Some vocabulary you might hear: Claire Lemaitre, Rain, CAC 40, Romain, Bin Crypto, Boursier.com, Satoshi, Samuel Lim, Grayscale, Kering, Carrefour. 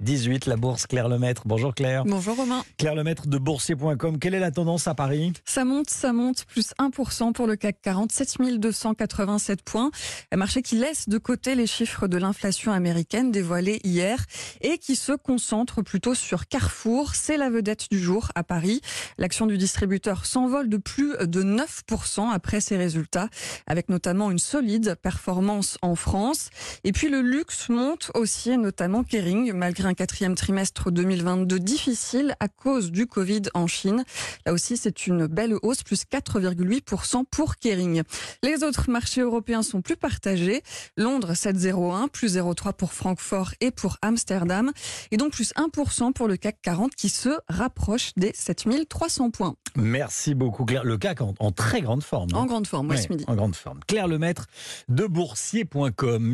18, la bourse Claire Lemaitre. Bonjour Claire. Bonjour Romain. Claire Lemaitre de Boursier.com. Quelle est la tendance à Paris ? Ça monte, plus 1% pour le CAC 40, 7287 points. Un marché qui laisse de côté les chiffres de l'inflation américaine dévoilés hier et qui se concentre plutôt sur Carrefour. C'est la vedette du jour à Paris. L'action du distributeur s'envole de plus de 9% après ses résultats, avec notamment une solide performance en France. Et puis le luxe monte aussi, notamment Kering, malgré un 4e trimestre 2022 difficile à cause du Covid en Chine. Là aussi, c'est une belle hausse, plus 4,8% pour Kering. Les autres marchés européens sont plus partagés. Londres, 7,01, plus 0,3 pour Francfort et pour Amsterdam. Et donc, plus 1% pour le CAC 40 qui se rapproche des 7300 points. Merci beaucoup, Claire. Le CAC en très grande forme. En grande forme, oui, ce midi. En grande forme. Claire Lemaitre de Boursier.com.